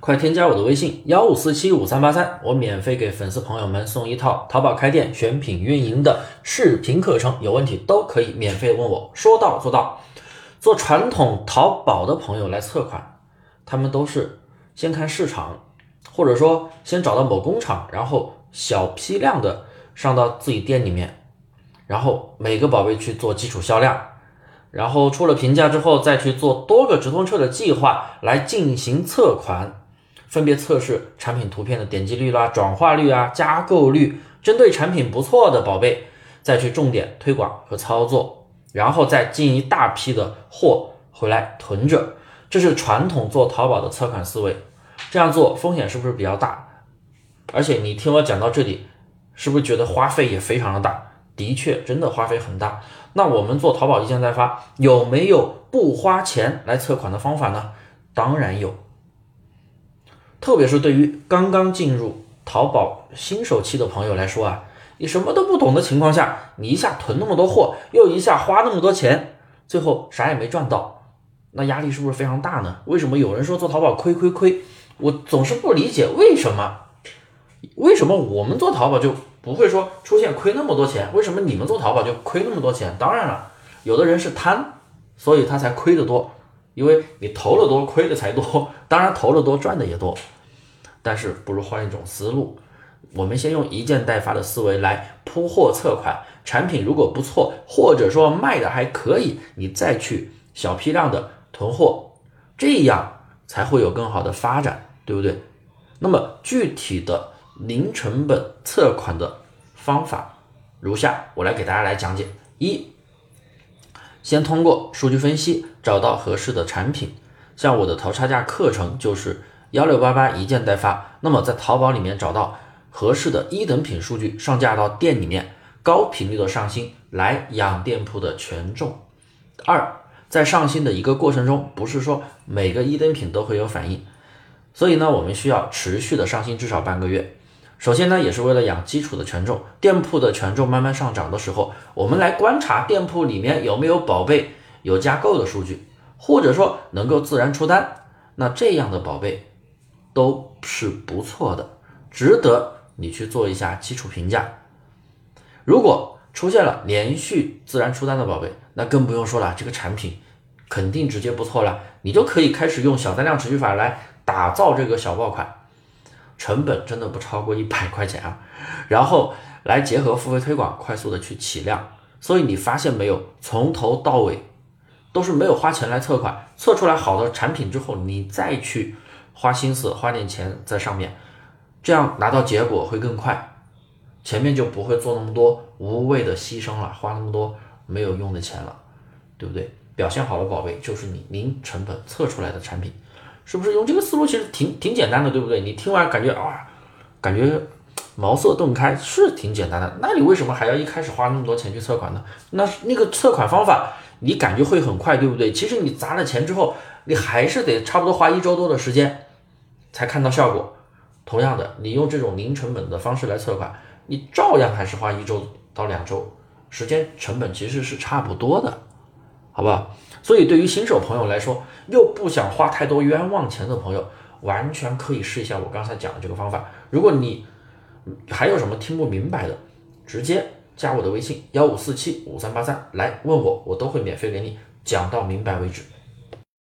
快添加我的微信1547533，我免费给粉丝朋友们送一套淘宝开店选品运营的视频课程，有问题都可以免费问我，说到做到。做传统淘宝的朋友来测款，他们都是先看市场，或者说先找到某工厂，然后小批量的上到自己店里面，然后每个宝贝去做基础销量，然后出了评价之后再去做多个直通车的计划来进行测款，分别测试产品图片的点击率啦、转化率啊、加购率，针对产品不错的宝贝再去重点推广和操作，然后再进一大批的货回来囤着。这是传统做淘宝的测款思维。这样做风险是不是比较大？而且你听我讲到这里，是不是觉得花费也非常的大？的确真的花费很大。那我们做淘宝一件代发，有没有不花钱来测款的方法呢？当然有，特别是对于刚刚进入淘宝新手期的朋友来说啊，你什么都不懂的情况下，你一下囤那么多货，又一下花那么多钱，最后啥也没赚到，那压力是不是非常大呢？为什么有人说做淘宝亏？我总是不理解为什么我们做淘宝就不会说出现亏那么多钱，为什么你们做淘宝就亏那么多钱？当然了，有的人是贪，所以他才亏得多，因为你投了多亏的才多，当然投了多赚的也多。但是不如换一种思路，我们先用一件代发的思维来铺货测款，产品如果不错，或者说卖的还可以，你再去小批量的囤货，这样才会有更好的发展，对不对？那么具体的零成本测款的方法如下，我来给大家来讲解。一，先通过数据分析找到合适的产品，像我的淘差价课程就是1688一件代发，那么在淘宝里面找到合适的一等品数据，上架到店里面，高频率的上新来养店铺的权重。二，在上新的一个过程中，不是说每个一等品都会有反应，所以呢我们需要持续的上新至少半个月。首先呢也是为了养基础的权重，店铺的权重慢慢上涨的时候，我们来观察店铺里面有没有宝贝有加购的数据，或者说能够自然出单，那这样的宝贝都是不错的，值得你去做一下基础评价。如果出现了连续自然出单的宝贝，那更不用说了，这个产品肯定直接不错了，你就可以开始用小单量持续法来打造这个小爆款，成本真的不超过100块钱啊，然后来结合付费推广快速的去起量。所以你发现没有，从头到尾都是没有花钱来测款，测出来好的产品之后，你再去花心思花点钱在上面，这样拿到结果会更快，前面就不会做那么多无谓的牺牲了，花那么多没有用的钱了，对不对？表现好的宝贝就是你零成本测出来的产品，是不是用这个思路其实挺简单的，对不对？你听完感觉感觉茅塞顿开，是挺简单的。那你为什么还要一开始花那么多钱去测款呢？那个测款方法你感觉会很快，对不对？其实你砸了钱之后，你还是得差不多花1周多的时间才看到效果。同样的，你用这种零成本的方式来测款，你照样还是花1周到2周，时间成本其实是差不多的，好不好？所以对于新手朋友来说，又不想花太多冤枉钱的朋友，完全可以试一下我刚才讲的这个方法。如果你还有什么听不明白的，直接加我的微信1547533来问我，我都会免费给你讲到明白为止。